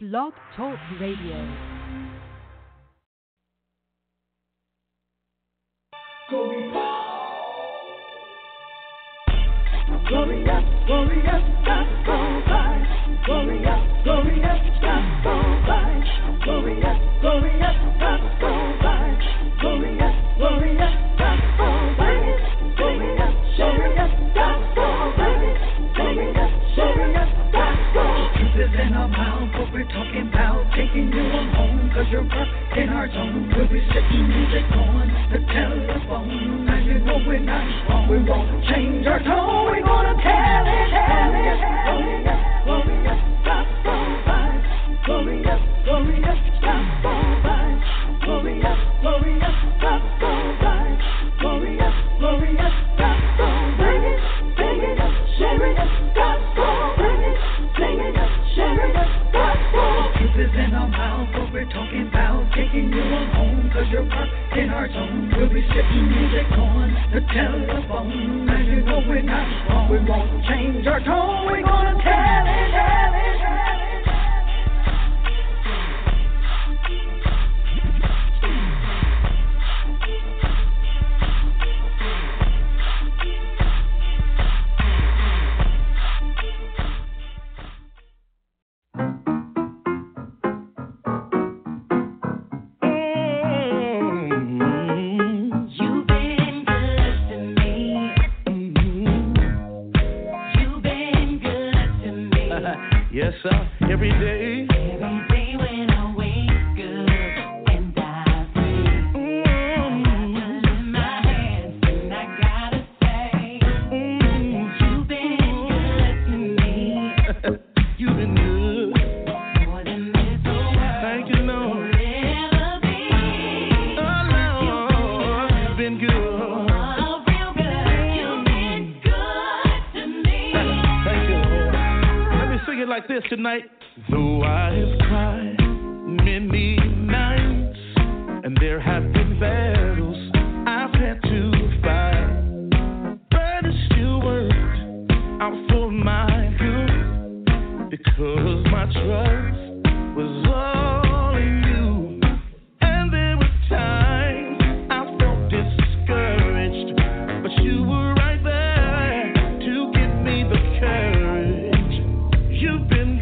Blog Talk Radio. Tonight, though I have cried many nights, and there have been battles I've had to fight, but it still worked out for my good, because my trust was all in you. And there were times I felt discouraged, but you were right there to give me the courage. You've been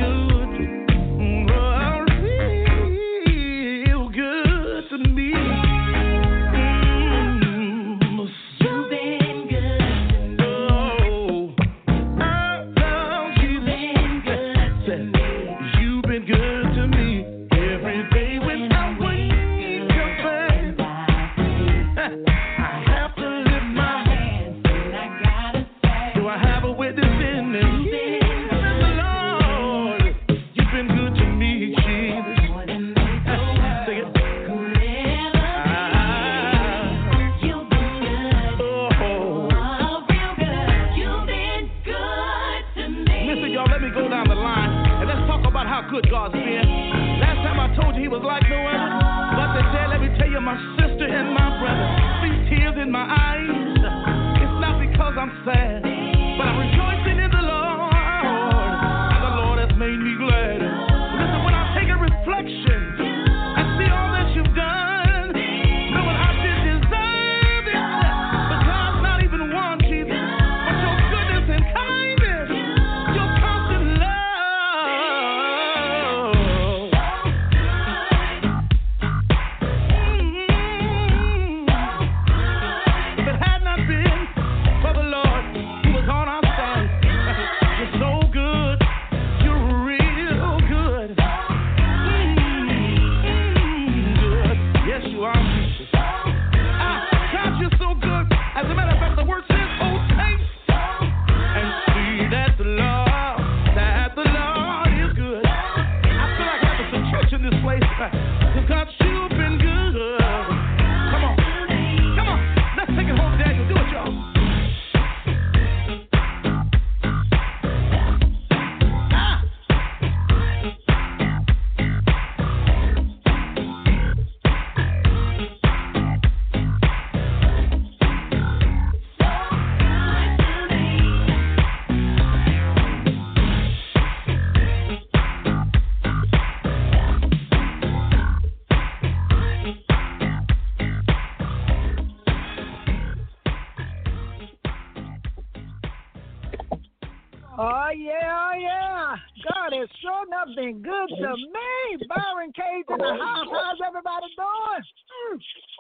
has sure enough been good to me. Byron Cage in the house. How's everybody doing?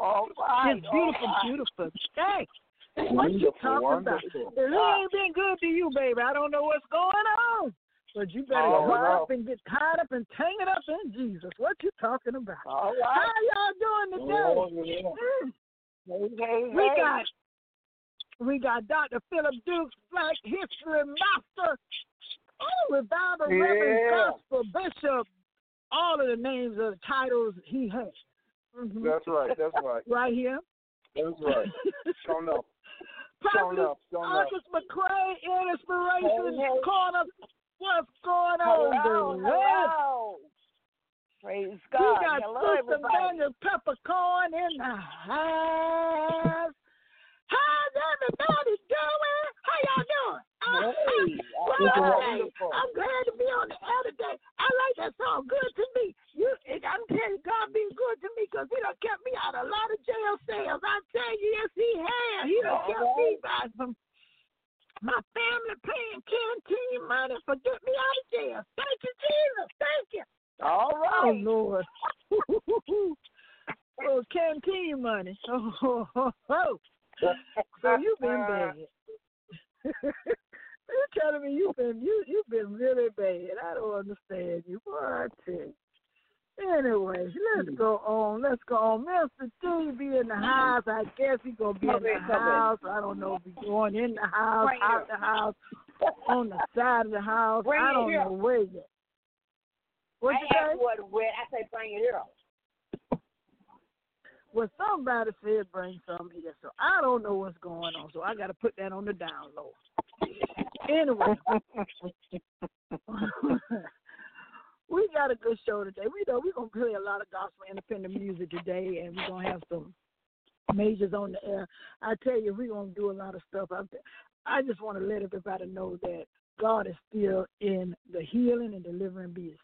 All right. It's beautiful, beautiful. Hey, what you talking about? It ain't been good to you, baby. I don't know what's going on. But you better go up and get tied up and tang it up in Jesus. What you talking about? All right. How y'all doing today? We got Dr. Phillip Dukes, Black History Master, Revival Reverend, Gospel Bishop, all of the names of the titles he has. Mm-hmm. That's right. That's right. Right here. That's right. Don't know. Prophetess Arkes McCray, Inspiration Corner. What's going on? Hello. Praise God. We got Sista Vangelist Peppercorn in the house. How's everybody doing? How y'all doing? I'm glad to be on the air today. I like that song, Good to Me. I'm telling you, God be good to me because he done kept me out of a lot of jail cells. I tell you, yes, he has. He done kept me out from my family paying canteen money for getting me out of jail. Thank you, Jesus. Thank you. All right. Oh, Lord. Oh, canteen money. Oh, ho, ho. So you've been bad. You're telling me you've been really bad. I don't understand you. Boy, I tell you. Anyway, let's go on. Let's go on. Mr. D be in the house. I guess he's gonna be in the house. I don't know if he's going in the house, out the house, on the side of the house. I don't know where yet. What'd you say? I say bring it here. Well, somebody said bring some here, so I don't know what's going on, so I got to put that on the down low. Anyway, we got a good show today. We know we're going to play a lot of gospel independent music today, and we're going to have some majors on the air. I tell you, we're going to do a lot of stuff out there. I just want to let everybody know that God is still in the healing and delivering business.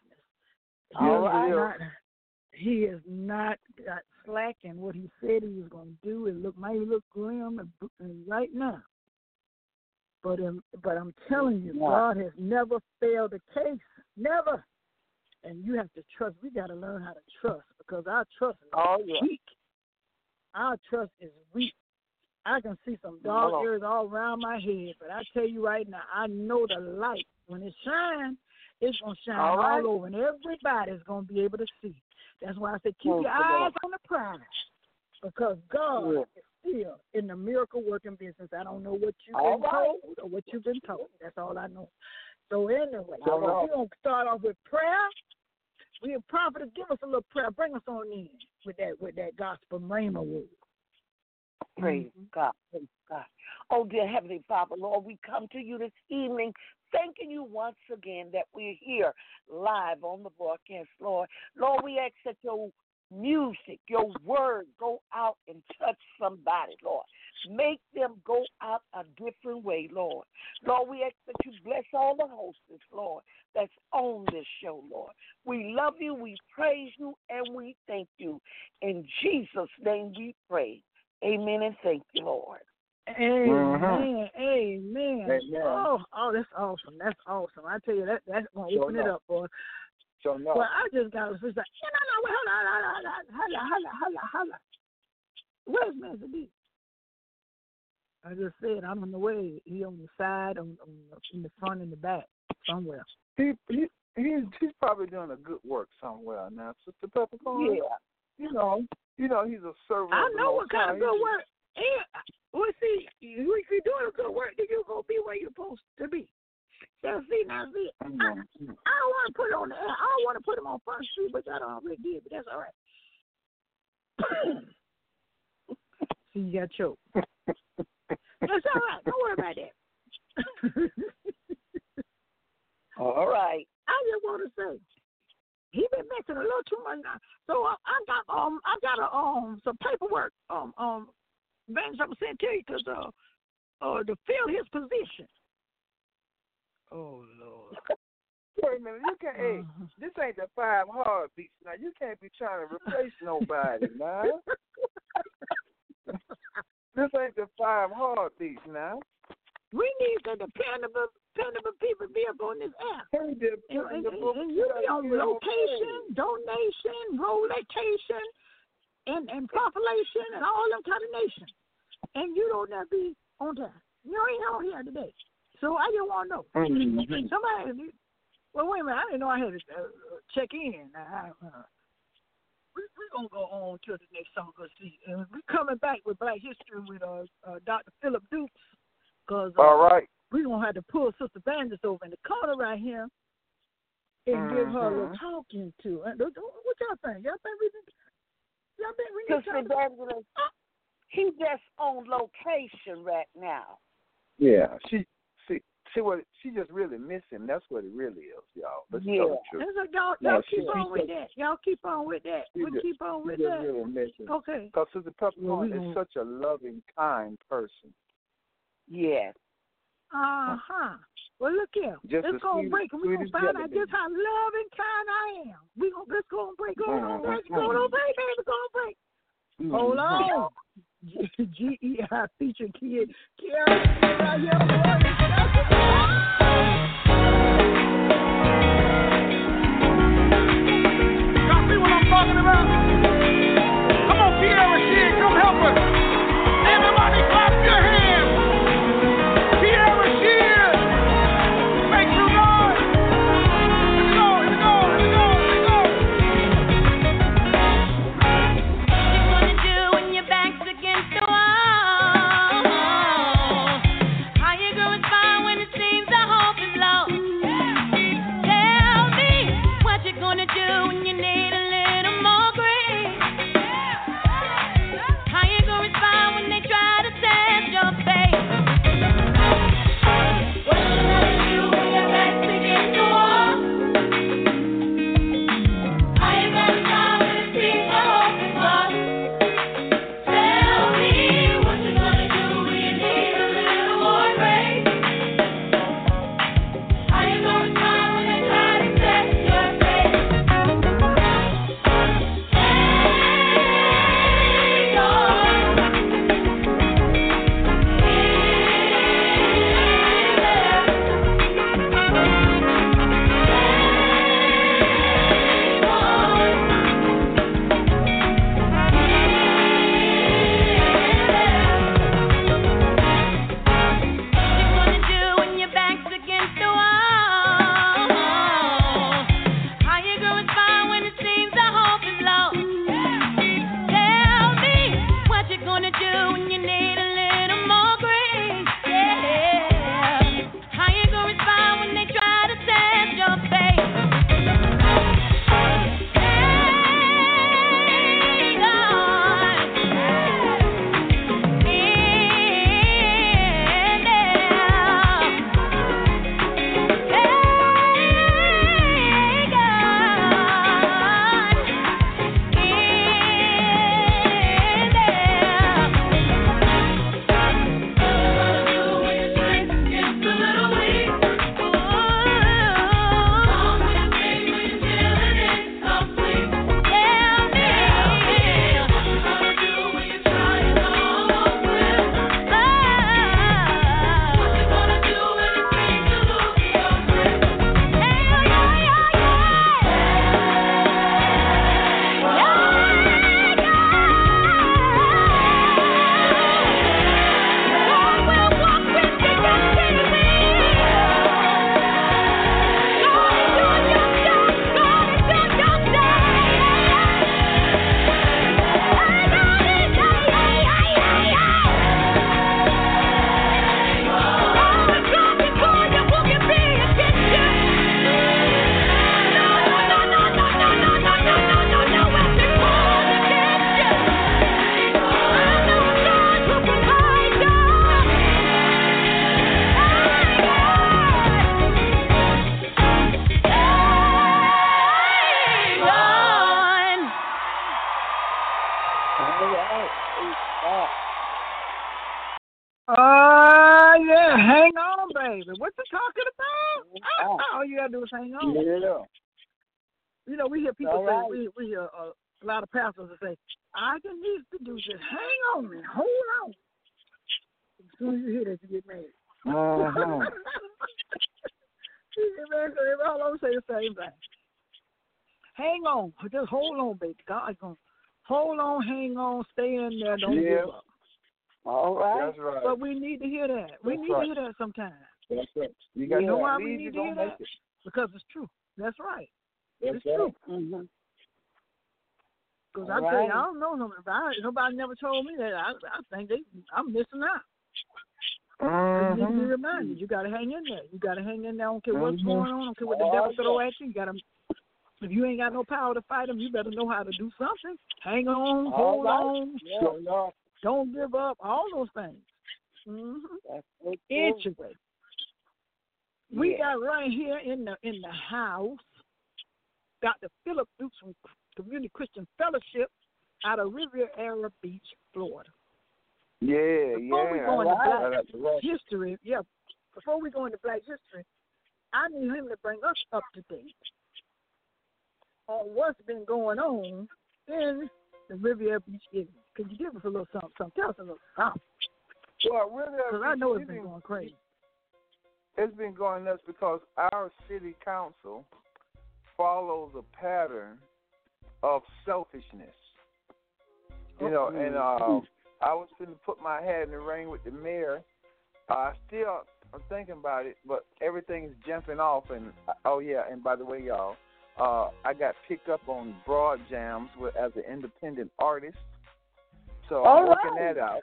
He is not slacking what he said he was going to do. It might look grim right now. But I'm telling you, God has never failed a case. Never. And you have to trust. We got to learn how to trust because our trust is weak. Our trust is weak. I can see some dark areas all around my head, but I tell you right now, I know the light. When it shines, it's going to shine all over, and everybody's going to be able to see. That's why I said keep your eyes on the prize because God is still in the miracle-working business. I don't know what you've been told or what you've been told. That's all I know. So anyway, we're going to start off with prayer. We have prophets. Give us a little prayer. Bring us on in with that gospel rhema word. Praise God. Praise God. Oh, dear Heavenly Father, Lord, we come to you this evening thanking you once again that we're here live on the broadcast, Lord. Lord, we ask that your music, your word go out and touch somebody, Lord. Make them go out a different way, Lord. Lord, we ask that you bless all the hosts, Lord, that's on this show, Lord. We love you, we praise you, and we thank you. In Jesus' name we pray. Amen and thank you, Lord. Amen, amen. Oh, that's awesome. That's awesome. I tell you, that's going to open it up, boy. So no. Well, I just got to say, hold on. Where's Mr. D? I just said, I'm on the way. He on the side, in the front, in the back, somewhere. He's probably doing a good work somewhere now, Sister Peppercorn. Yeah. You know, he's a servant. I know what kind of good work. Well, see, if you're doing a good work, then you're going to be where you're supposed to be. Now, see, I don't want to put on the air. I don't want to put him on Front Street, which I don't really did, but that's all right. See, you got choked. That's all right. Don't worry about that. All right. I just want to say, he been mixing a little too much now. So I got some paperwork Vangelist sent to you to fill his position. Oh Lord! Wait a minute, you can't. Hey, this ain't the five heartbeats now. You can't be trying to replace nobody now. This ain't the five heartbeats now. We need the dependable dependable people be up on this app. And you be on location, donation, rotation, and population, and all them kind of nations. And you don't have to be on time. You ain't on here today. So I just want to know. Mm-hmm. Somebody, well, wait a minute. I didn't know I had to check in. We're going to go on to the next song. And we're coming back with Black History with Dr. Phillip Dukes. Cause, all right. We're going to have to pull Sista Vangelist over in the corner right here and give her a little talking to. What y'all think? Y'all think we need Sista Vangelist, he just on location right now. Yeah, she just really missing. That's what it really is, y'all. Let's tell the truth. Y'all keep on with that. We'll keep on with that. Really missing. Okay. Because Sista Peppercorn is such a loving, kind person. Yes. Well, look here. Let's go on break, and we're going to find out just how loving, kind I am. Let's go on break. Let's go on break. Hold on. GEI feature kid. Y'all see what I'm talking about? Come on, Kiara, kid, come help us. Everybody clap your hands. Kiara, kid. Thank you, Lord. Here we go. You're gonna do when your back's against the wall. How you grow is fine when it seems the hope is low. Tell me what you're gonna do when you need a little more grace. How you grow is fine when they try to test your faith. What you gonna do when your back's against the wall? How you grow is fine when it seems the hope is low. Tell me what you're gonna do when you need a little more grace. How you grow is fine when they try to test your faith. What you gonna do when your back's against the wall? How you grow is fine when it seems the hope is low. Tell me what you're gonna do when you need a little more grace. Yeah. How you grow is fine when they try to test your faith. Hey, Lord. Hang on, baby. What you talking about? All you gotta do is hang on. Yeah. You know, we hear people say, we hear a lot of pastors that say, I just need to do just hang on and hold on. As soon as you hear that, you get mad. They're all over say the same thing. Hang on. Just hold on, baby. God's going to hold on, hang on, stay in there. Don't give up. All right. That's right. But we need to hear that. We need to hear that sometimes. That's right. You know why we need to hear that? Because it's true. That's right. It's true. Mm-hmm. Because I tell you, I don't know nobody. Nobody never told me that. I think I'm missing out. Mm-hmm. You need to be reminded. You got to hang in there. You got to hang in there. I don't care what's going on. I don't care what the devil throw at you. You got to. If you ain't got no power to fight them, you better know how to do something. Hang on, hold on. Yeah. Sure enough. Don't give up. All those things. Mm-hmm. So anyway, we got right here in the house, Dr. Phillip Dukes from Community Christian Fellowship out of Riviera Era Beach, Florida. Before we go into Black history, I need him to bring us up to date on what's been going on in the Riviera Beach area. Could you give us a little something? Tell us a little something. Well, Riviera, I know it's been going crazy. It's been going nuts because our city council follows a pattern of selfishness. I was going to put my hat in the ring with the mayor. I'm thinking about it, but everything's jumping off. And and by the way, y'all, I got picked up on Broad Jams as an independent artist. So I'm working that out.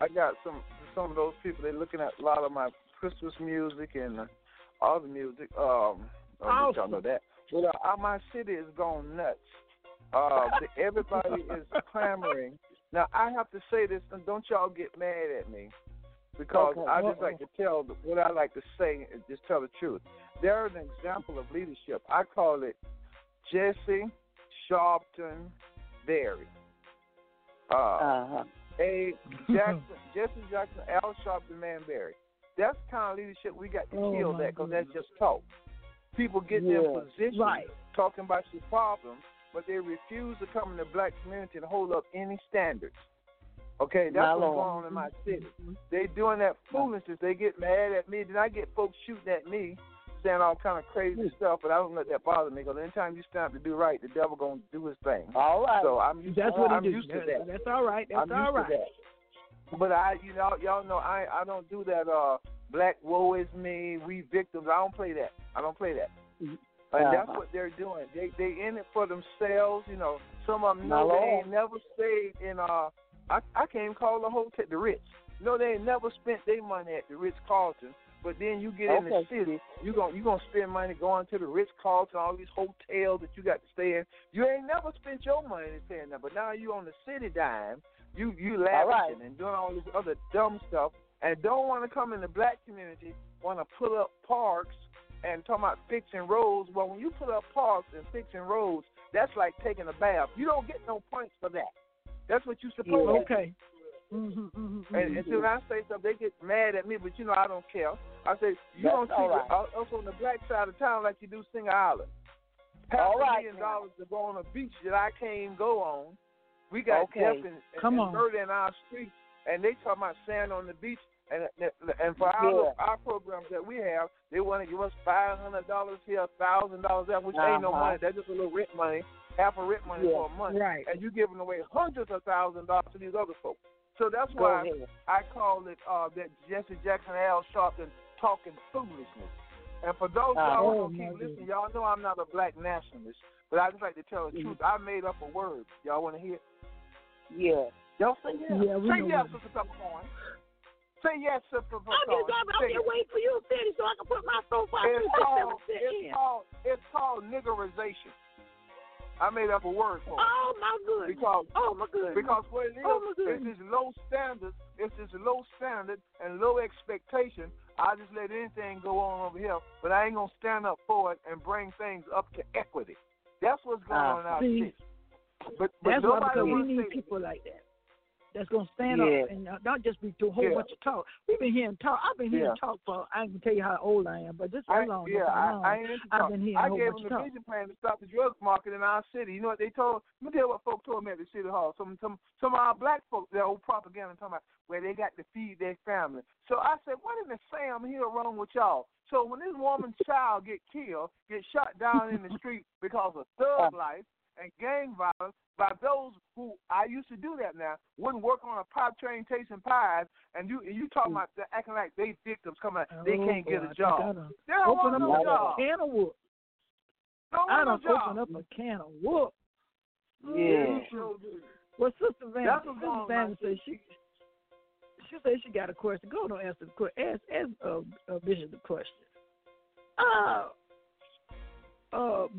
I got some of those people. They're looking at a lot of my Christmas music and all the music. Y'all know that. But my city is going nuts. Everybody is clamoring. Now I have to say this, and don't y'all get mad at me, because I just like to tell what I like to say and just tell the truth. They're an example of leadership. I call it Jesse Sharpton, Barry. Jesse Jackson, Al Sharpton, Barry. That's the kind of leadership we got to kill that, because that's just talk. People get their position talking about your problems, but they refuse to come in the Black community and hold up any standards. Okay, that's what's going on in my city. They doing that foolishness. They get mad at me. Then I get folks shooting at me, saying all kind of crazy stuff, but I don't let that bother me, because anytime you stand up to do right, the devil going to do his thing. All right. So I'm used to that. That's all right. That's all right. But y'all know I don't do that Black woe is me, we victims. I don't play that. Mm-hmm. And that's what they're doing. They in it for themselves, Some of them they ain't never stayed in. I can't even call the hotel the Ritz. No, they ain't never spent their money at the Ritz-Carlton. But then you get in the city, you gonna spend money going to the Ritz-Carlton, all these hotels that you got to stay in. You ain't never spent your money staying there. But now you on the city dime, you lavishing and doing all this other dumb stuff, and don't want to come in the Black community. Want to pull up parks and talking about fixing roads. Well, when you put up parks and fixing roads, that's like taking a bath. You don't get no points for that. That's what you supposed to do. Okay. And so when I say something, they get mad at me, but I don't care. I say, you don't see us on the Black side of town like you do Singer Island. $500 million to go on a beach that I can't even go on. We got death and murder in our streets, and they talking about sand on the beach. And for our programs that we have, they want to give us $500 here, $1,000 there, which ain't no money. That's just a little rent money, half a rent money for a month. Right. And you're giving away hundreds of thousands of dollars to these other folks. So that's why I call it that Jesse Jackson, Al Sharpton talking foolishness. And for those y'all who keep listening, y'all know I'm not a Black nationalist, but I just like to tell the truth. I made up a word. Y'all want to hear it? Yeah. Y'all say yes. Yeah, say yes, Sister Peppercorn. Say yes, Sister Peppercorn. I'm just waiting for you to finish so I can put my sofa out. It's called niggerization. I made up a word for it. Oh, my goodness. Because what it is, it's this low standard. It's this low standard and low expectation. I just let anything go on over here, but I ain't going to stand up for it and bring things up to equity. That's what's going on in our city. But that's why we need people like that. that's going to stand up and not just be through a whole bunch of talk. We've been hearing talk. I've been hearing talk for, I can tell you how old I am, but just how long. I've been hearing a whole bunch of talk. I gave them a vision plan to stop the drug market in our city. You know what they told? Let me tell you what folks told me at the City Hall. Some of our black folks, their old propaganda, talking about where they got to feed their family. So I said, what in the Sam here wrong with y'all? So when this woman's child get killed, get shot down in the street because of thug life and gang violence by those who I used to do that now wouldn't work on a pop train tasting pies, and you talking about acting like they victims coming out, they can't get a job. They don't open up a can of whoop. I don't open up a can of whoop. Yeah. Well, Sister Van says she said she got a question. Go on and answer the question. Ask Bishop the question.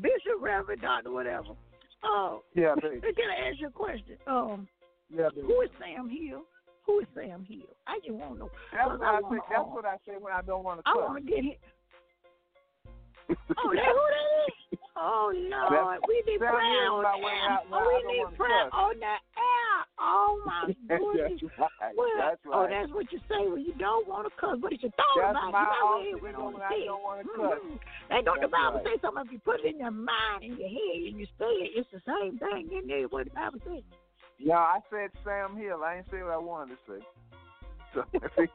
Bishop, Reverend, Doctor, whatever. Can I ask you a question? Who is Sam Hill? Who is Sam Hill? I just want to know. That's what I say when I don't want to talk. I want to get him. Oh, that's who that is? Oh, Lord. We need prayer on the air. We need prayer on the air. Oh, my goodness. That's right. Oh, that's what you say when you don't want to cuss. What is your thought about? You might want to hear what I don't want to cuss. Ain't don't the Bible say something? If you put it in your mind and your head and you say it, it's the same thing. Isn't it what the Bible says? Yeah, I said Sam Hill. I ain't say what I wanted to say. So,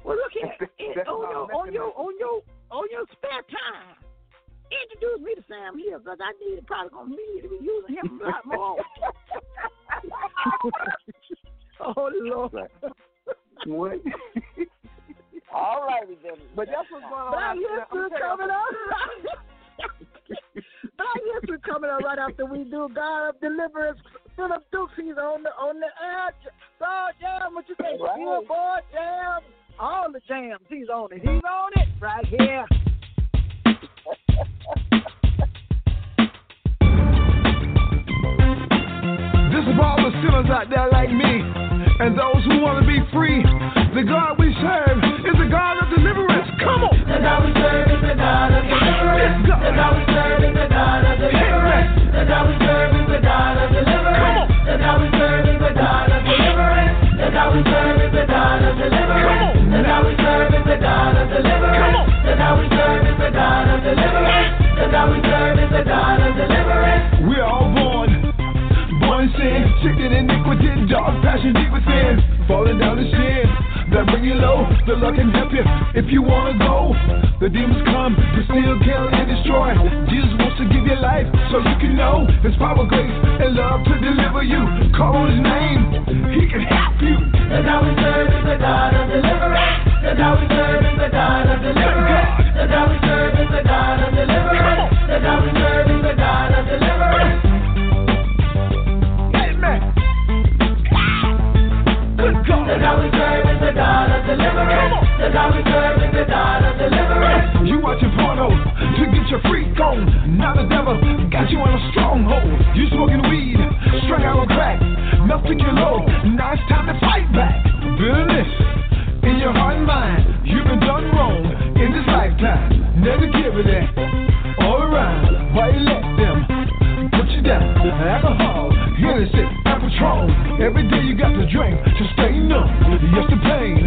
well, look here. On your spare time, introduce me to Sam Hill, because I need probably going to need to be using him a lot more. Oh, Lord. What? All righty, then. But that's what's going on. Black History coming up right after we do God of Deliverance. Phillip Dukes, he's on the air. Broad Jam, what you think? Broad Jam. All the jams, he's on it. He's on it right here. This is for all the sinners out there like me and those who want to be free. The God we serve is the God of deliverance. Come on. The God we serve is the God of deliverance. The God we serve is the God of deliverance. The God we serve is the God of deliverance. Come on. The God we serve is the God of deliverance. The God we serve is the God of deliverance. The God we serve is the God of deliverance. The God we serve is the God of deliverance. The God we serve is the God of deliverance. We are all born in sin, chicken iniquity, dark passion deep within, falling down the sin that bring you low. The Lord can help you if you wanna go. The demons come to steal, kill, and destroy. Jesus wants to give you life so you can know His power, grace, and love to deliver you. Call on His name, He can help you. The God we serve is the God of deliverance. The God we serve is the God of deliverance. The God we serve is the God of deliverance. The God we serve is the God of deliverance. The God we serve is the God of deliverance. The God we serve is the God of deliverance. You watching porno to get your freak on. Now the devil got you in a stronghold. You smoking weed, strung out on crack, melting your load. Now it's time to fight back. Bitterness in your heart and mind. You've been done wrong in this lifetime. Negativity all around. Why you let them put you down? Alcohol, Hennessy, Patrol. Every day you got to drink to stay numb. Yes, the pain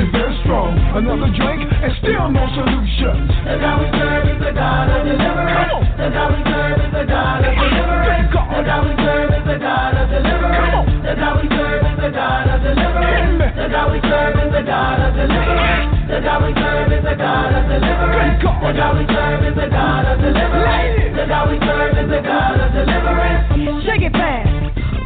is very strong. Another drink and still no solution. The God we serve is the God of deliverance. The God we serve is the God of deliverance. The God we serve is the God of deliverance. The God we serve is the God of deliverance. The God we serve is the God of deliverance. The God we serve is the God of deliverance. The God we serve is the God of deliverance. The God we serve is the God of deliverance. Shake it fast.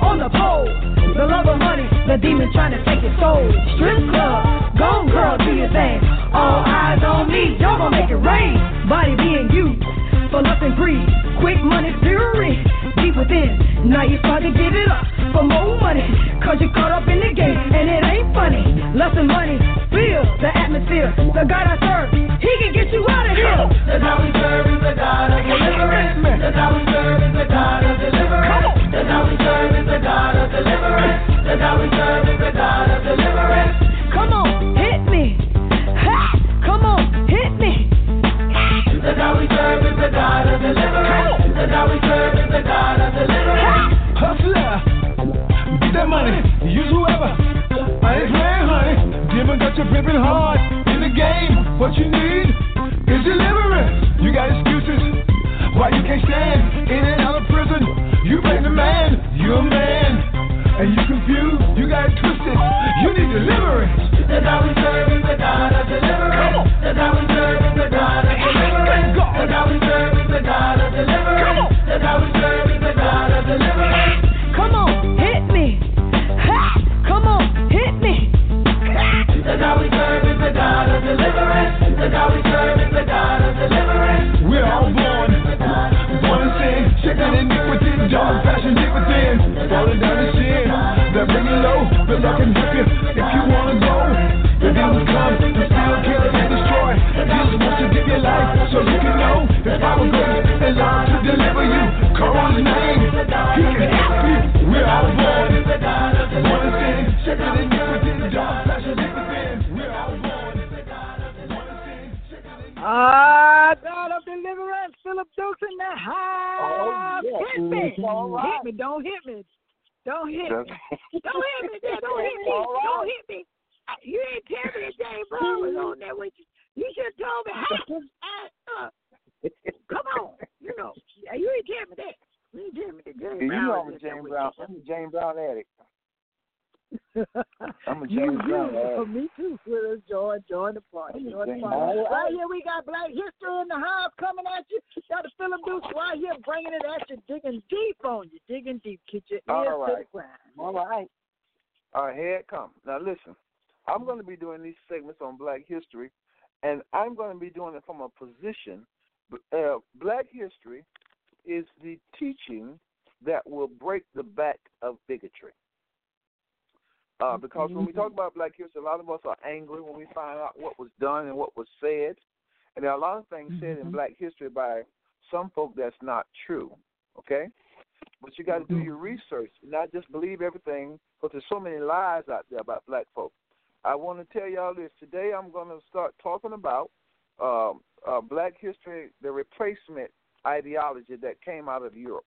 On the pole, the love of money, the demon trying to take your soul. Strip club, gone girl, do your thing. All eyes on me, y'all gon' make it rain. Body being used for lust and greed. Quick money fury, deep within. Now you start to give it up for more money, cause you caught up in the game, and it ain't funny. Lust and money, feel the atmosphere. The God I serve, He can get you out of here. The God we serve is the God of deliverance. The God we serve is the God of deliverance. The God we serve is the God of deliverance. The God we serve is the God of deliverance. Come on, hit me. Ha! Come on, hit me. The God we serve is the God of deliverance. The God we serve is the God of deliverance. Hustler, get that money, use whoever. you're pimping hard in the game. What you need is deliverance. You got excuses why you can't stand. In and out of prison, you blame the man. You're a man, and you confused. You got it twisted. You need deliverance. And now we serve in the God of deliverance. And now we serve in the God of deliverance. And now we serve in the God of deliverance. And now we serve in the God of deliverance. Come on, hit me. Ha! Come on, hit me. And now we serve in the God of deliverance. And now we serve in the God of deliverance. We're all born. Check that iniquity, dark fashion dick within. Falling down the sin, they're bringing low, but I can rip you if you wanna go. The devil's come to steal, kill, and destroy. Jesus wants to give you life, so you can know His power goes and lies to deliver you. Call on His name, He can help you. We're all born in the God of the one sin. Check that iniquity, dark fashion dick within. We're all born in the God of the one sin. God of deliverance, Phillip Dukes in the house. Oh, yeah. Hit me. Right. Hit me. Don't hit me. Don't hit me. Don't hit me. Don't hit me. Don't hit me. You ain't tell me that James Brown was on there with you. You should have told me, hey, come on. You know, you ain't tell me that. You ain't tell me that James Brown. You know I'm a James Brown. I'm a James Brown addict. I'm a James Brown. Me too. We'll join the party. Right here we got Black History in the house coming at you. Got Phillip Dukes right here bringing it at you, digging deep on you, digging deep. Get your ears to the ground. All right, here it comes. Now listen, I'm going to be doing these segments on Black History, and I'm going to be doing it from a position. Black History is the teaching that will break the back of bigotry. Because when we talk about Black history, a lot of us are angry when we find out what was done and what was said. And there are a lot of things said in Black history by some folk that's not true, okay? But you got to do your research, not just believe everything, because there's so many lies out there about Black folks. I want to tell y'all this. Today I'm going to start talking about Black history, the replacement ideology that came out of Europe.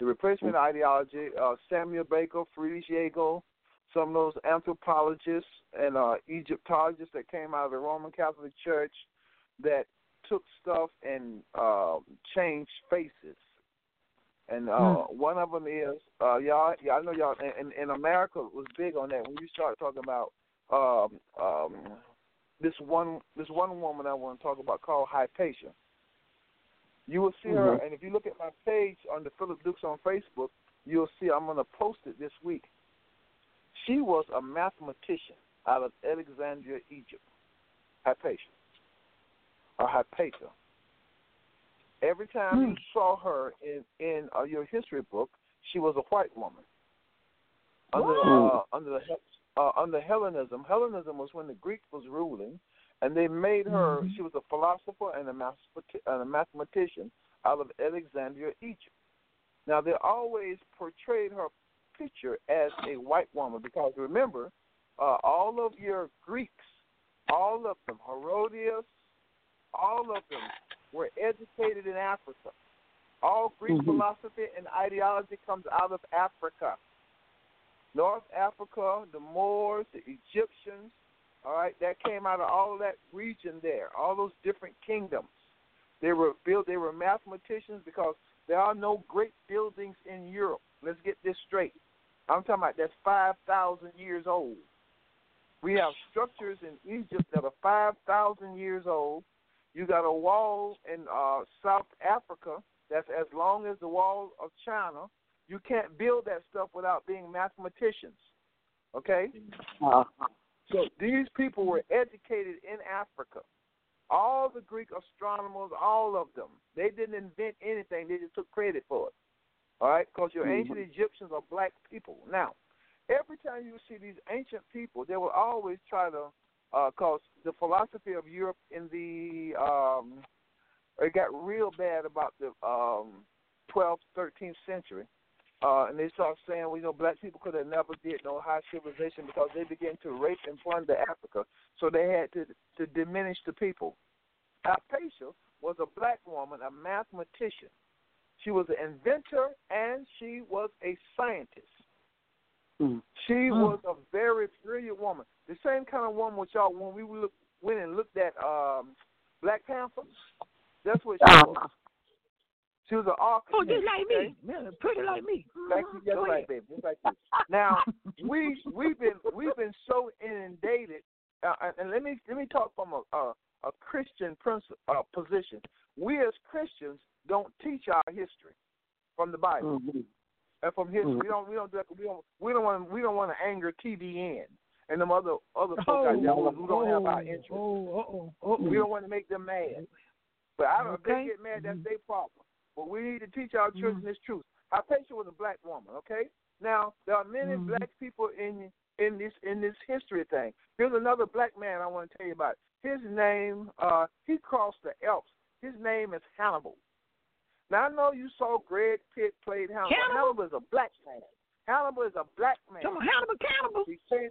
The replacement ideology, Samuel Baker, Friedrich Hegel, some of those anthropologists and Egyptologists that came out of the Roman Catholic Church that took stuff and changed faces. And one of them is, y'all, I know y'all, and America was big on that. When you start talking about this one woman I want to talk about called Hypatia, you will see her. And if you look at my page under Phillip Dukes on Facebook, you'll see I'm going to post it this week. She was a mathematician out of Alexandria, Egypt. Hypatia. Every time you saw her in your history book, she was a white woman. Under Hellenism. Hellenism was when the Greeks was ruling, and they made her. She was a philosopher and a mathematician out of Alexandria, Egypt. Now they always portrayed her picture as a white woman, because remember, all of your Greeks, all of them, Herodias, all of them were educated in Africa. All Greek philosophy and ideology comes out of Africa. North Africa, the Moors, the Egyptians, all right, that came out of all of that region there, all those different kingdoms. They were mathematicians, because there are no great buildings in Europe. Let's get this straight. I'm talking about that's 5,000 years old. We have structures in Egypt that are 5,000 years old. You got a wall in South Africa that's as long as the wall of China. You can't build that stuff without being mathematicians, okay? So these people were educated in Africa. All the Greek astronomers, all of them, they didn't invent anything. They just took credit for it. All right, because your ancient Egyptians are black people. Now, every time you see these ancient people, they will always try to, because the philosophy of Europe in the, it got real bad about the 12th, 13th century. And they started saying, well, you know, black people could have never did no high civilization, because they began to rape and plunder Africa. So they had to diminish the people. Hypatia was a black woman, a mathematician. She was an inventor, and she was a scientist. She was a very brilliant woman. The same kind of woman with y'all when we went and looked at Black Panther. That's what she was. She was an architect. Oh, just like me. Yeah, pretty like me. Thank you, just like baby. Just like this. Now we've been so inundated, and let me talk from a Christian position. We as Christians don't teach our history from the Bible and from history. We don't want to anger TBN and them other folks out there who don't have our interest. We don't want to make them mad. But I don't think they get mad. That's their problem. But we need to teach our children this truth. Hypatia was a black woman, okay? Now, there are many black people in this history thing. Here's another black man I want to tell you about. His name, he crossed the Alps. His name is Hannibal. Now, I know you saw Greg Pitt played Hannibal. Hannibal is a black man. Hannibal is a black man. Come on, Hannibal Cannibal. He said,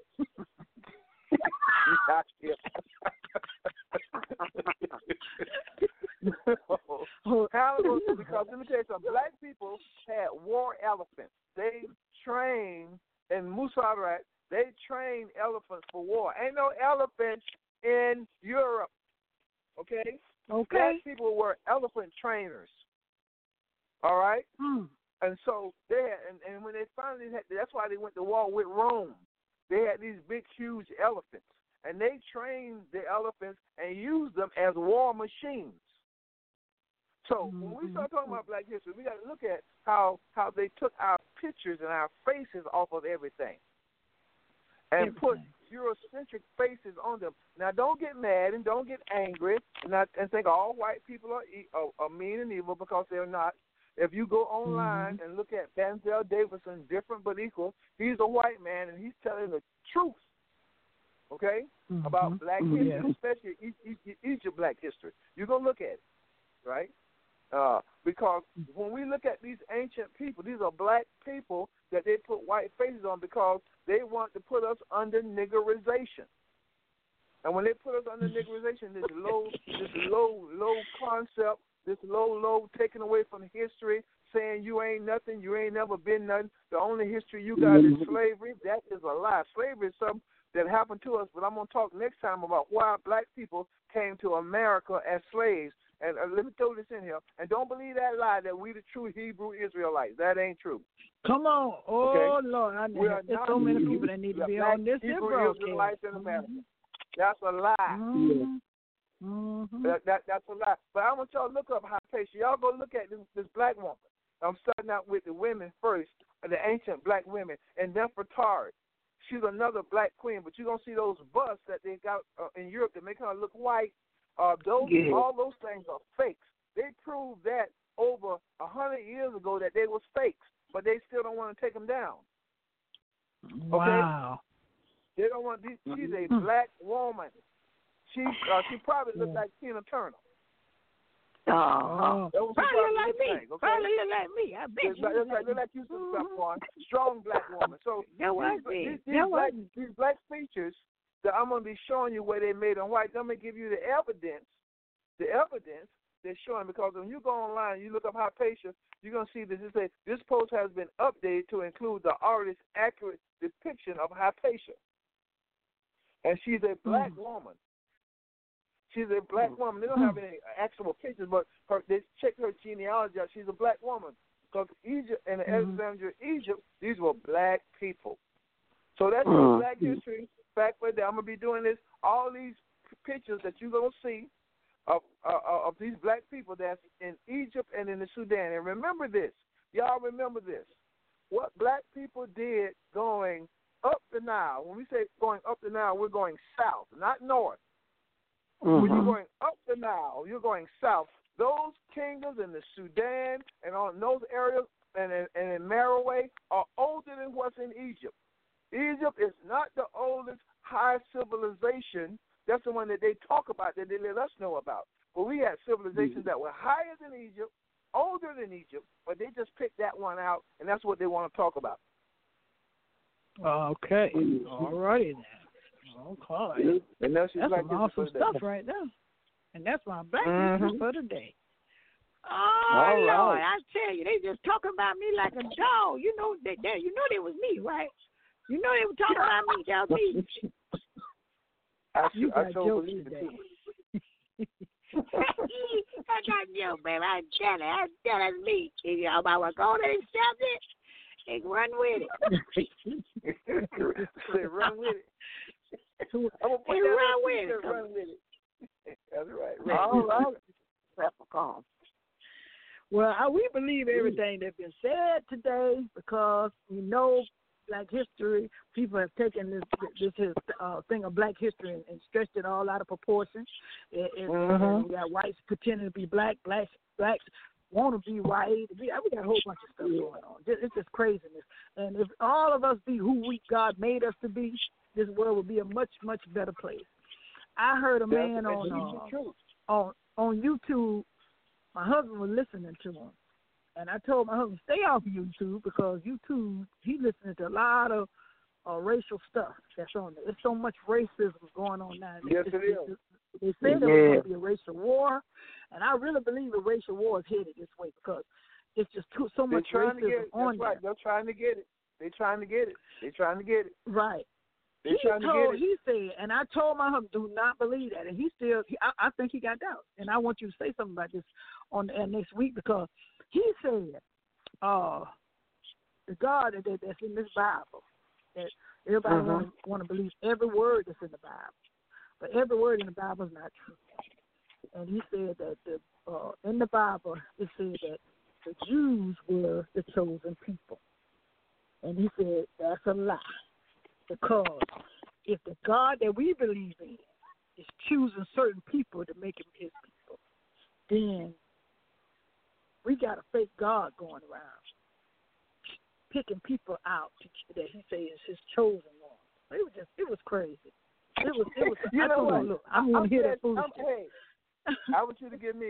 Hannibal, because let me tell you something. Black people had war elephants. They trained in Musarat. They trained elephants for war. Ain't no elephants in Europe. Okay? Black people were elephant trainers. All right? And so they had, and when they finally had, that's why they went to war with Rome. They had these big, huge elephants. And they trained the elephants and used them as war machines. So when we start talking about black history, we got to look at how they took our pictures and our faces off of everything and put Eurocentric faces on them. Now, don't get mad and don't get angry and think all white people are mean and evil, because they're not. If you go online and look at Benzel Davidson, different but equal, he's a white man and he's telling the truth. Okay, about black history, especially Egypt black history. You're going to look at it, right? Because when we look at these ancient people, these are black people that they put white faces on because they want to put us under niggerization. And when they put us under niggerization, this low concept, this low taken away from history, saying you ain't nothing, you ain't never been nothing, the only history you got is slavery, that is a lie. Slavery is something that happened to us, but I'm going to talk next time about why black people came to America as slaves. And let me throw this in here. And don't believe that lie that we the true Hebrew Israelites. That ain't true. Come on. Oh, okay? Lord. I know. There's so many people that need to be on this Hebrew Israelites in America. That's a lie. That's a lie. But I want y'all to look up Hypatia. Y'all go look at this black woman. I'm starting out with the women first, the ancient black women, and Nefertari. She's another black queen, but you're going to see those busts that they got in Europe that make her look white. All those things are fakes. They proved that over 100 years ago that they were fakes, but they still don't want to take them down. Okay? Wow. They don't want these. She's a black woman. She probably looked like Tina Turner. Oh, probably like me. Thing, okay? Probably like me. I bet you. Look like you, Peppercorn. Strong black woman. So these black features that I'm going to be showing you where they made them white. I'm going to give you the evidence they're showing, because when you go online, you look up Hypatia, you're going to see this. It says this post has been updated to include the artist's accurate depiction of Hypatia, and she's a black woman. She's a black woman. They don't have any actual pictures, but they check her genealogy out. She's a black woman. Because Egypt and Alexandria, Egypt, these were black people. So that's your black history fact right there. I'm going to be doing this. All these pictures that you're going to see of these black people that's in Egypt and in the Sudan. And remember this. Y'all remember this. What black people did going up the Nile. When we say going up the Nile, we're going south, not north. When you're going up the Nile, you're going south. Those kingdoms in the Sudan and on those areas and in Meroe are older than what's in Egypt. Egypt is not the oldest high civilization. That's the one that they talk about, that they let us know about. But we had civilizations that were higher than Egypt, older than Egypt, but they just picked that one out, and that's what they want to talk about. Okay. All righty then. Okay. And that's like some awesome stuff right now. And that's my black history for today. Oh, Lord, right. I tell you, they just talking about me like a dog. You know they was me, right? You know they were talking about me down beach. I told you that. I got you, man. I'm jealous. I'm jealous of me. You know, I want to go there and stop it. And run with it. Run with it. And run with it. That's right. All right. Well, we believe everything that's been said today because we know Black history. People have taken this thing of Black history and stretched it all out of proportion. And we got whites pretending to be Black, blacks want to be white. We got a whole bunch of stuff going on. It's just craziness. And if all of us be who God made us to be, this world would be a much, much better place. I heard a man on YouTube. My husband was listening to him, and I told my husband, stay off YouTube because YouTube, he listening to a lot of racial stuff that's on there. There's so much racism going on now. Yes, it is. They said there was going to be a racial war, and I really believe the racial war is headed this way because it's just so much racism on there. They're trying to get it. Right. He said, and I told my husband, do not believe that. And he still, I think he got doubts. And I want you to say something about this on the next week because he said, the God that's in this Bible, that everybody want to believe every word that's in the Bible. But every word in the Bible is not true. And he said that in the Bible, it said that the Jews were the chosen people. And he said that's a lie. Because if the God that we believe in is choosing certain people to make him his people, then we got a fake God going around picking people out that he says is his chosen one. It was crazy. It was you know what? Look, I want to hear that foolishness. I want you to give me.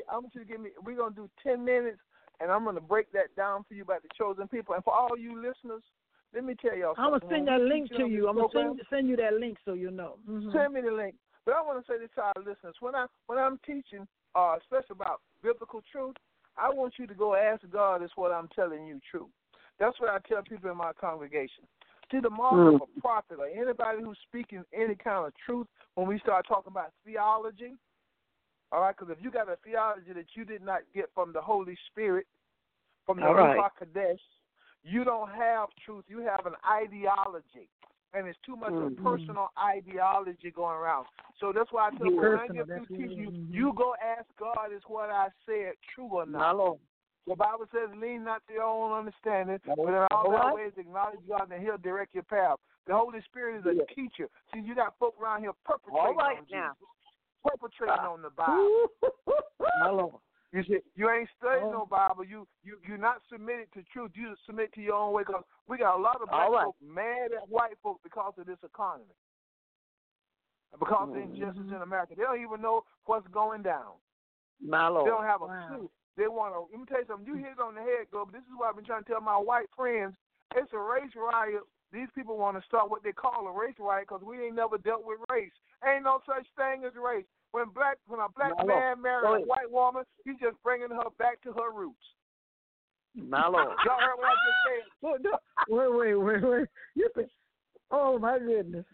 We're gonna do 10 minutes, and I'm gonna break that down for you about the chosen people. And for all you listeners, let me tell y'all something. I'm gonna send that link to you. I'm gonna send you that link so you know. Mm-hmm. Send me the link. But I want to say this to our listeners: when I'm teaching, especially about biblical truth, I want you to go ask God is what I'm telling you true. That's what I tell people in my congregation. See, the mark of a prophet or anybody who's speaking any kind of truth when we start talking about theology, all right, because if you got a theology that you did not get from the Holy Spirit, from the Ruach HaKodesh, you don't have truth. You have an ideology, and it's too much of a personal ideology going around. So that's why I tell you, when I get through teaching you, you go ask God is what I said true or not. The Bible says, lean not to your own understanding, but in all thy ways acknowledge God, and he'll direct your path. The Holy Spirit is a teacher. See, you got folk around here perpetrating on the Bible. My Lord. You see, you ain't studying no Bible. You're not submitted to truth. You submit to your own way. Because we got a lot of black folk mad at white folk because of this economy, because of the injustice in America. They don't even know what's going down. My Lord. They don't have a clue. They want to. Let me tell you something. You hit it on the head, go. This is what I've been trying to tell my white friends. It's a race riot. These people want to start what they call a race riot because we ain't never dealt with race. Ain't no such thing as race. When a black man marries a white woman, he's just bringing her back to her roots. My Lord. Y'all heard what I just said? Wait. You been, oh my goodness.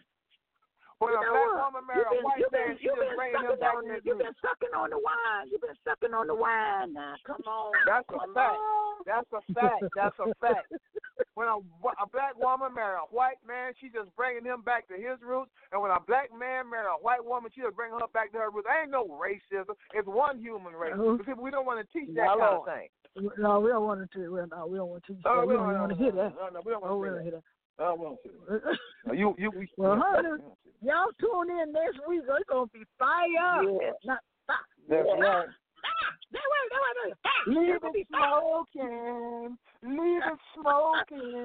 When a black woman marries a white man, she's just bringing him back to her roots. You've been sucking on the wine. You've been sucking on the wine now. Come on. That's a fact. When a black woman marries a white man, she's just bringing him back to his roots. And when a black man marries a white woman, she's just bringing her back to her roots. There ain't no racism. It's one human race. People, we don't want to teach that kind of thing. No, we don't want to. No, we don't want to teach that. We don't want to hear that. No, we don't want to hear that. I won't. Y'all tune in next week. It's gonna be fire. Yeah. That's right. Leave it smoking.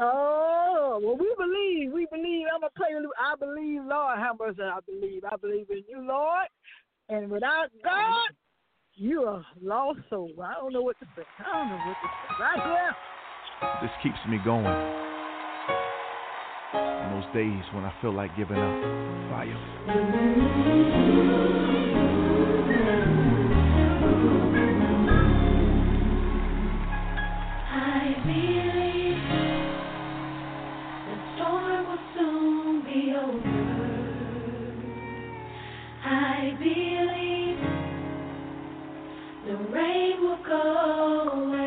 Oh, well, we believe. I'm gonna play. I believe, Lord, how much I believe. I believe in you, Lord. And without God, you are lost soul. I don't know what to say. Right here. This keeps me going. In those days when I feel like giving up, fire. I believe the the rain will go away.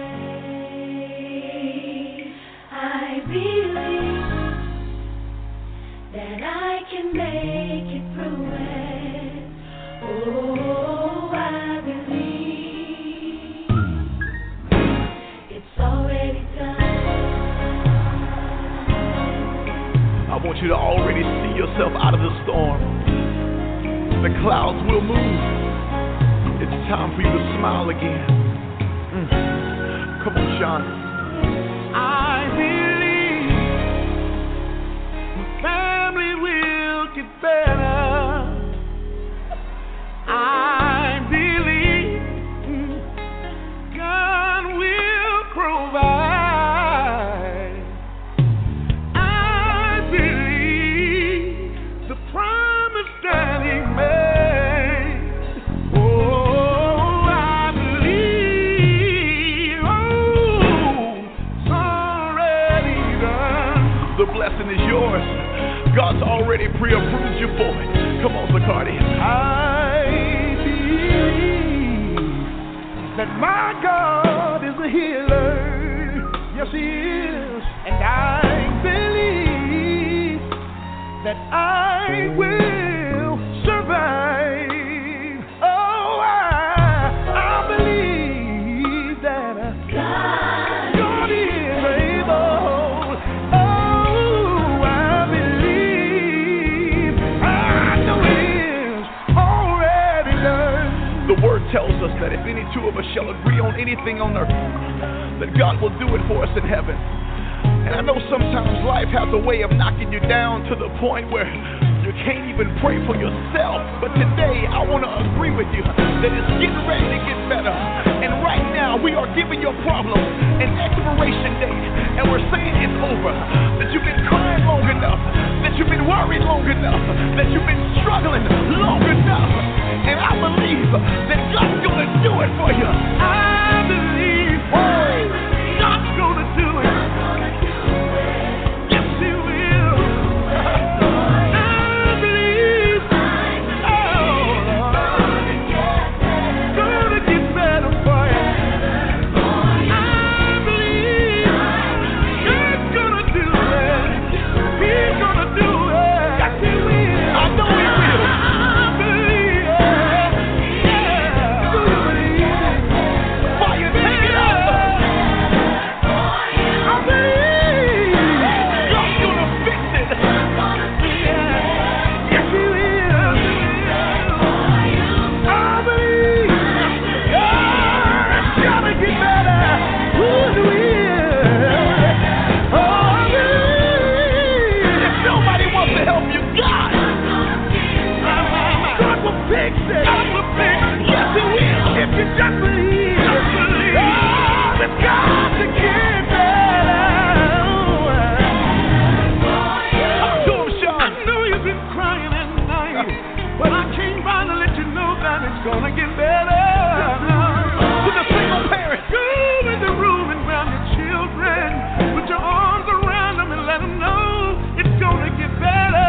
I believe that I can make it through it. Oh, I believe it's already done. I want you to already see yourself out of the storm. The clouds will move. It's time for you to smile again. Come on, Sean. I believe my family will get better. I believe God will provide. I believe the promise that He made. God's already pre-approved you for it. Come on, Bacardi. I believe that my God is a healer. Yes, He is. And I believe that I will survive. Oh, I believe that God is able. Tells us that if any two of us shall agree on anything on earth, that God will do it for us in heaven. And I know sometimes life has a way of knocking you down to the point where you can't even pray for yourself. But today, I want to agree with you that it's getting ready to get better. And right now, we are giving your problem an expiration date. And we're saying it's over. That you've been crying long enough. That you've been worried long enough. That you've been struggling long enough. And I believe that God's gonna do it for you. I believe God's gonna do it. Yes, He will. I believe. Oh, gonna get better for you. I believe God's gonna do it. He's gonna do it. Yes, He will. I know He will. Just believe, oh, with God to get better. Talk to Him, Sean. I know you've been crying at night, but I came by to let you know that it's gonna get better. With a single parent, go in the room and grab your children, put your arms around them and let them know it's gonna get better.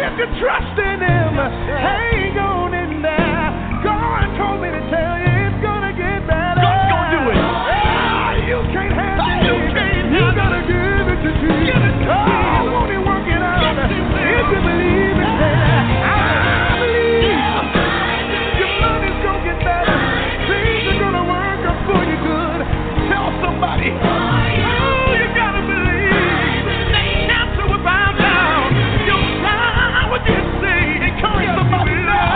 If you trust in Him, hang on in there. God told me to tell you it's gonna get better. God's gonna do it. Ah, you can't handle it. You can't. You gotta give it to Jesus. Give it to He won't be working out. If you believe it, I believe your money's gonna get better. Things are gonna work out for you good. Tell somebody. Oh, you gotta believe. They answer will bow down. You'll die. What you say? Encourage somebody now.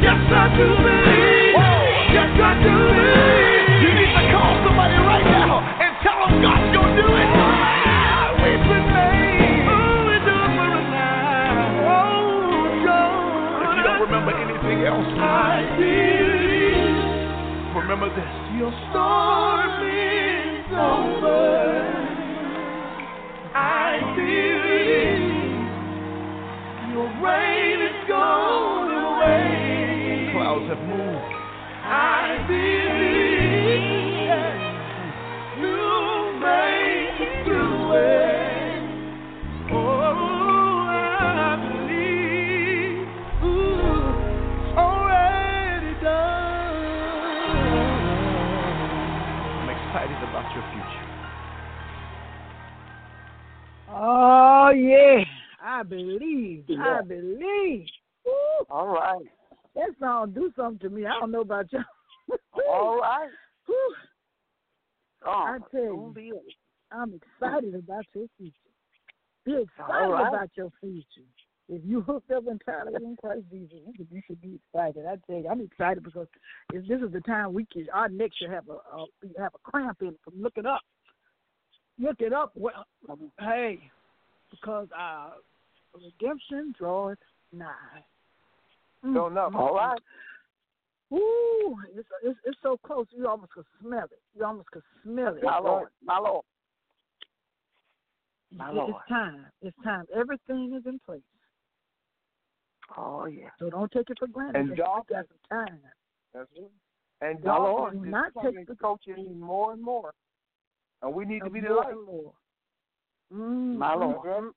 Yes, I do believe. Whoa. Yes, I do believe. You need to call somebody right now and tell them God's gonna do it. Ah, we believe. Oh, we do it for us now. Oh, God. If you don't remember anything else, I believe. Remember this. Your storm is over. I believe. Your rain is gone away. Have moved. I believe that you'll make it through it. Oh, I believe it's already done. excited about your future? Oh, yeah. I believe. Yeah. I believe. Woo. All right. That song do something to me. I don't know about y'all. All right. Woo. Oh, I tell you, I'm excited about your future. Be excited about your future. If you hooked up entirely in Christ Jesus, you should be excited. I tell you, I'm excited because if this is the time we can, our neck should have a cramp in it from looking up. Look it up. Well, hey, because redemption draweth nigh. Don't know. All right. Ooh, it's so close. You almost could smell it. My Lord, my Lord. It's time. Everything is in place. Oh yeah. So don't take it for granted. And y'all got some time. That's it. And y'all do not take the coaching more and more. And we need to be the light. My Lord.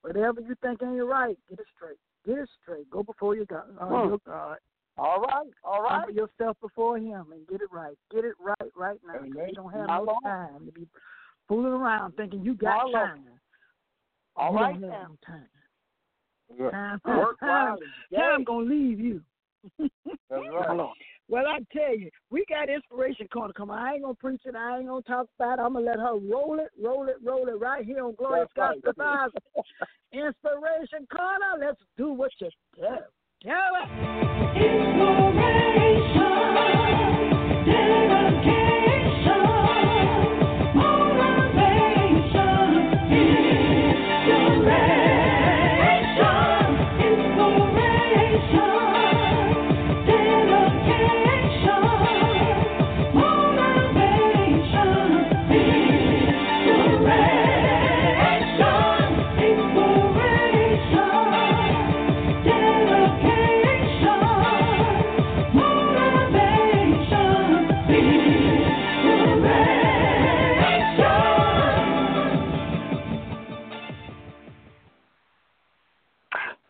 Whatever you think ain't right, get it straight. Go before your God. Your God. All right. Humble yourself before Him and get it right. Right now. You don't have no time to be fooling around thinking you got time. All right. You don't have no time. Yeah. Time gonna leave you. That's right. Well, I tell you, we got Inspiration Corner coming. I ain't gonna preach it. I ain't gonna talk about it. I'm gonna let her roll it right here on Glorious Gospel Vibes. Inspiration Corner. Let's do what you do. Tell us. Inspiration. Dedication. Motivation. Inspiration.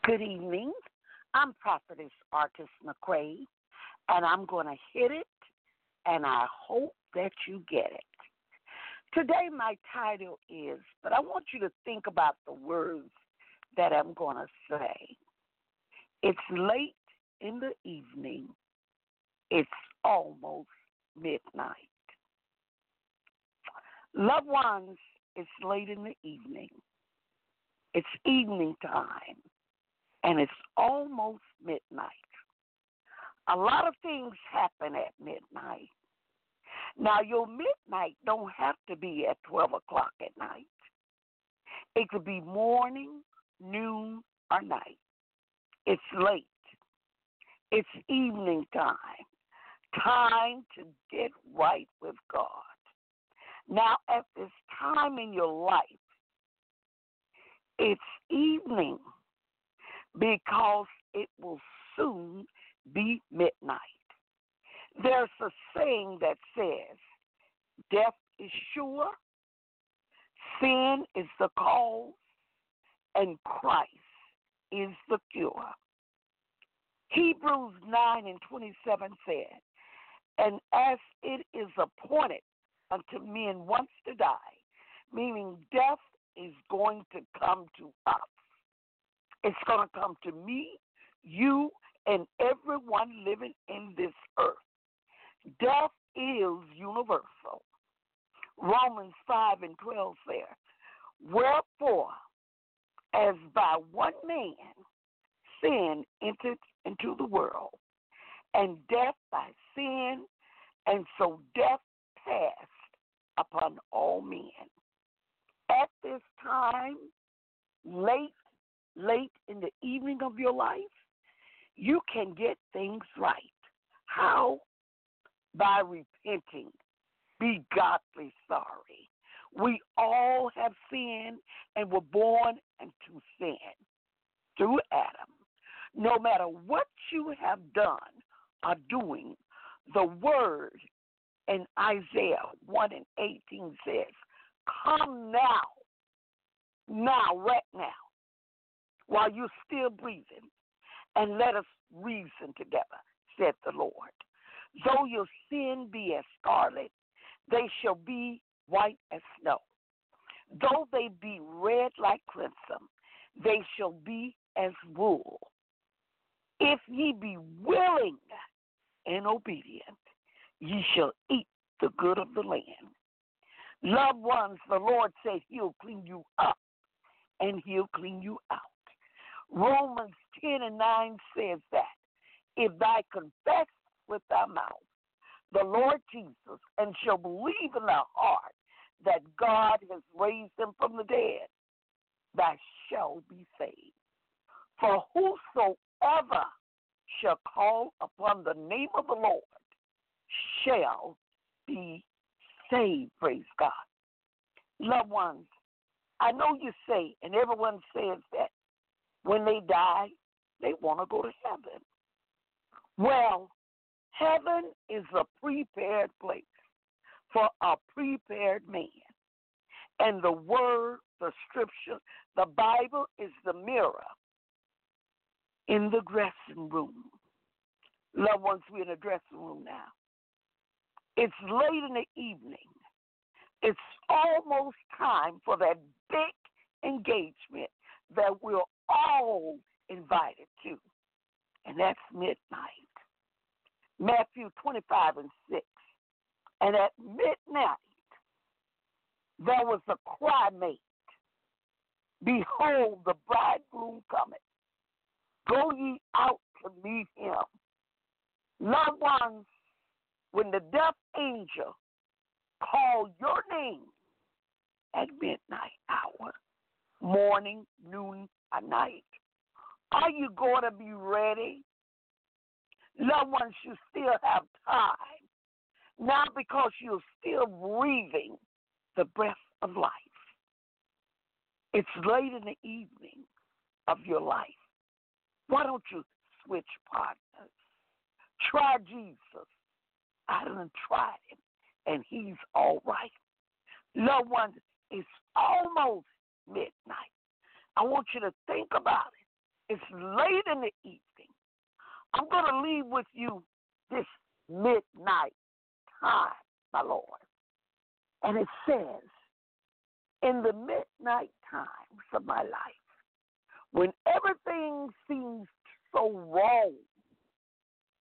Good evening. I'm Prophetess Arkes McCray, and I'm going to hit it, and I hope that you get it. Today my title is, but I want you to think about the words that I'm going to say. It's late in the evening. It's almost midnight. Loved ones, it's late in the evening. It's evening time. And it's almost midnight. A lot of things happen at midnight. Now, your midnight don't have to be at 12 o'clock at night. It could be morning, noon, or night. It's late. It's evening time. Time to get right with God. Now, at this time in your life, it's evening. Because it will soon be midnight. There's a saying that says, death is sure, sin is the cause, and Christ is the cure. Hebrews 9 and 27 said, and as it is appointed unto men once to die, meaning death is going to come to us. It's going to come to me, you, and everyone living in this earth. Death is universal. Romans 5 and 12 says, wherefore, as by one man sin entered into the world, and death by sin, and so death passed upon all men. At this time, late in the evening of your life, you can get things right. How? By repenting. Be godly sorry. We all have sinned and were born into sin through Adam. No matter what you have done or doing, the word in Isaiah 1 and 18 says, come now, right now, while you're still breathing, and let us reason together, said the Lord. Though your sin be as scarlet, they shall be white as snow. Though they be red like crimson, they shall be as wool. If ye be willing and obedient, ye shall eat the good of the land. Loved ones, the Lord said he'll clean you up and he'll clean you out. Romans 10:9 says that if thou confess with thy mouth the Lord Jesus and shall believe in thy heart that God has raised him from the dead, thou shalt be saved. For whosoever shall call upon the name of the Lord shall be saved, praise God. Loved ones, I know you say, and everyone says that when they die, they want to go to heaven. Well, heaven is a prepared place for a prepared man. And the word, the scripture, the Bible is the mirror in the dressing room. Loved ones, we're in the dressing room now. It's late in the evening. It's almost time for that big engagement that we're all invited to, and that's midnight. Matthew 25:6. And at midnight there was a cry made, behold, the bridegroom cometh. Go ye out to meet him. Loved ones, when the death angel called your name at midnight hour, morning, noon, or night, are you going to be ready? Loved ones, you still have time. Not because you're still breathing the breath of life. It's late in the evening of your life. Why don't you switch partners? Try Jesus. I done tried him, and he's all right. Loved ones, it's almost midnight. I want you to think about it. It's late in the evening. I'm going to leave with you this midnight time, my Lord. And it says, in the midnight times of my life, when everything seems so wrong,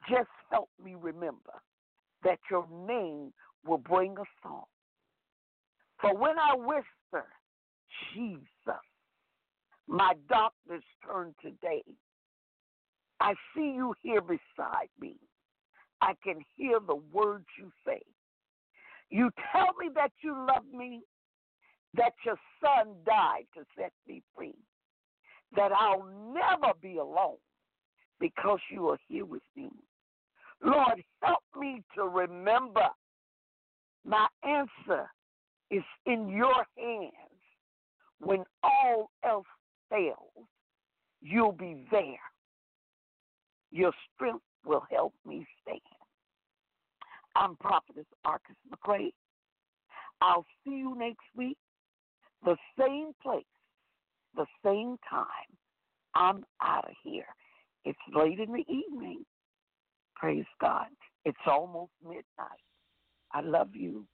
just help me remember that your name will bring a song. For when I whisper, Jesus, my darkness turned to day. I see you here beside me. I can hear the words you say. You tell me that you love me, that your son died to set me free, that I'll never be alone because you are here with me. Lord, help me to remember my answer is in your hands. When all else fails, you'll be there. Your strength will help me stand. I'm Prophetess Arkes McCray. I'll see you next week, the same place, the same time. I'm out of here. It's late in the evening. Praise God. It's almost midnight. I love you.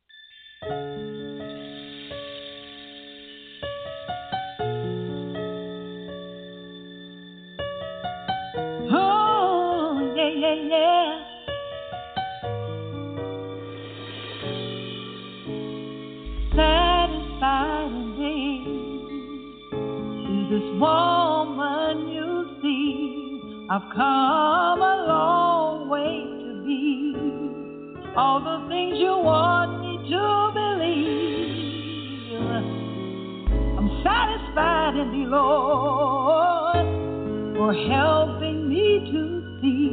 Oh, yeah, yeah, yeah. Satisfy me through this woman you see. I've come a long way. All the things you want me to believe, I'm satisfied in thee, Lord, for helping me to see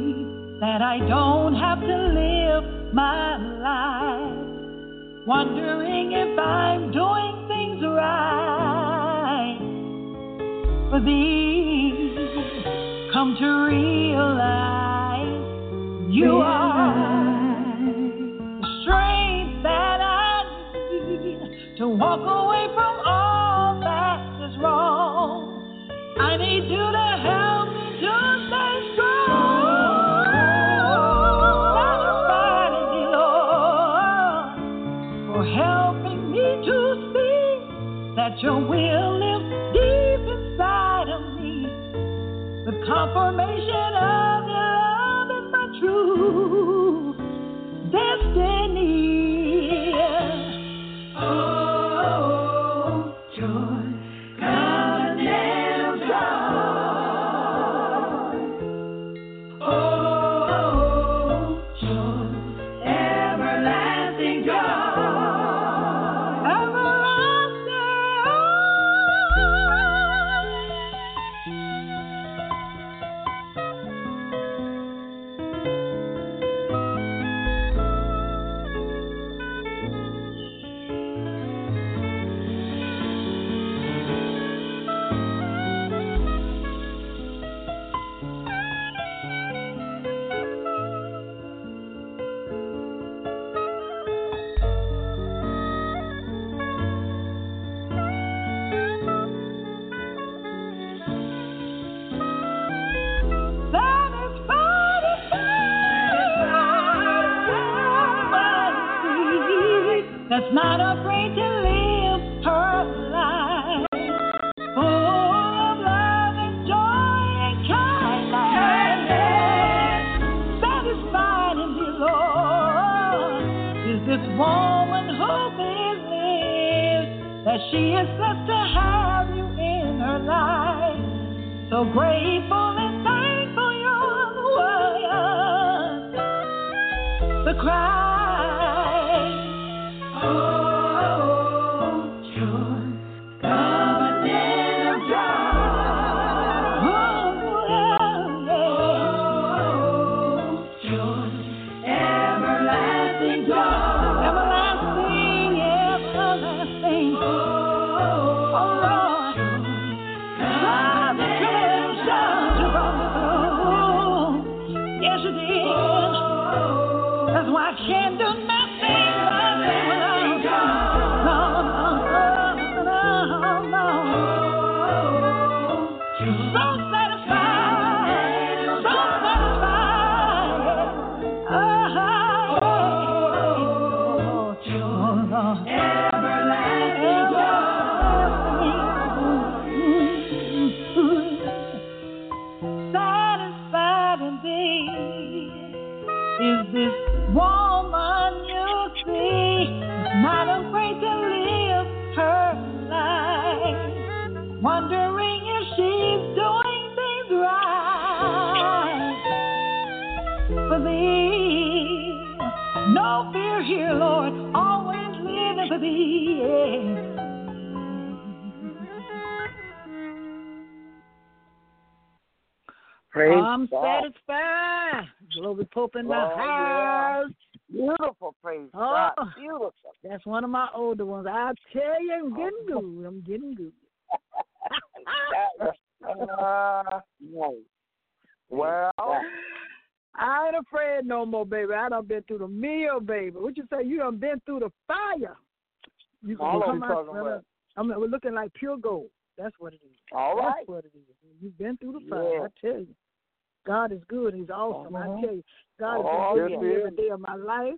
that I don't have to live my life wondering if I'm doing things right. For thee, come to realize you are the strength that I need to walk away from all that is wrong. I need you to help me to stay strong. Satisfied your will lives deep inside of me. The confirmation of your love is my true destiny. Oh, joy, God never dies. Oh, joy, everlasting God. That's not afraid to live her life, full of love and joy and kindness. Satisfied in the Lord is this woman who believes that she is blessed to have you in her life. So grateful and thankful young warrior, the cry. I'm satisfied. Glory Pope in the house. Yeah. Beautiful, praise God. Beautiful. That's one of my older ones. I tell you, I'm getting good. I'm getting good. No. Well, I ain't afraid no more, baby. I done been through the meal, baby. What you say? You done been through the fire. You can come we're looking like pure gold. That's what it is. All right. That's what it is. You've been through the fire, I tell you. God is good. He's awesome. I tell you, God has been good to me every day of my life.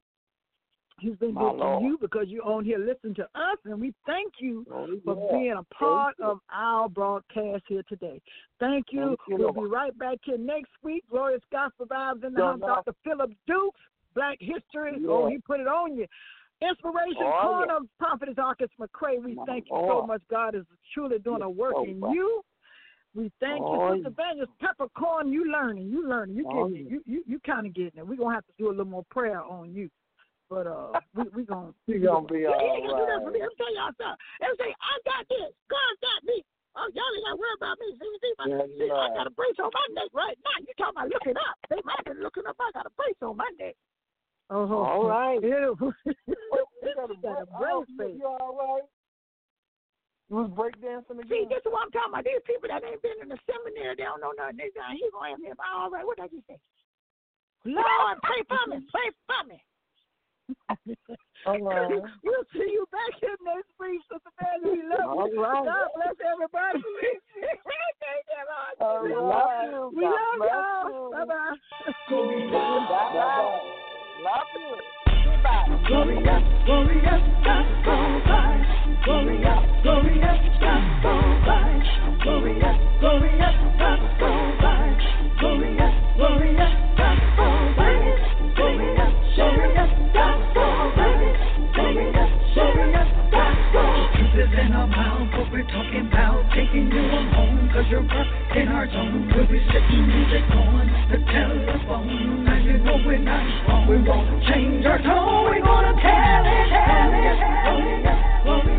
He's been good to you because you're on here listening to us, and we thank you for being a part of our broadcast here today. Thank you. We'll be right back here next week. Glorious Gospel Vibes in the house. Dr. Phillip Dukes, Black History. Oh, he put it on you. Inspiration Corner of Prophetess Arkes McCray. We thank you so much. God is truly doing a work in you. We thank you, Sista Vangelist Peppercorn. You learning. You kind of getting it. We're gonna have to do a little more prayer on you, but we gonna you gonna be all right. I'm telling y'all something. They say I got this. God got me. Oh, y'all ain't gotta worry about me. See, I got a brace on my neck right now. You talking about looking up? They might have been looking up. I got a brace on my neck. Oh, all right. Beautiful. Got a brace face. You all right? Was breakdancing again. See, this is what I'm talking about. These people that ain't been in the seminary, they don't know nothing. They say, he's going to have him. All right, what did I just say? Lord, pray for me. Right. We'll see you back here next week, Sista Vangelist. We love you. Right. God bless everybody. Love you. We love y'all. Bye-bye. Love you. Goodbye. Glorious, glorious gospel vibes. Glorious, glorious gospel vibes. Glorious, glorious gospel vibes. Glorious, glorious gospel vibes. Glorious, glorious gospel vibes. Glorious, glorious gospel vibes. Truth is in our mouth, what we're talking about. Taking you on home, cause you're up in our zone. We'll be sitting music on the telephone. I said, no, we're not wrong. We won't change our tone. We're gonna tell it, tell it, tell it.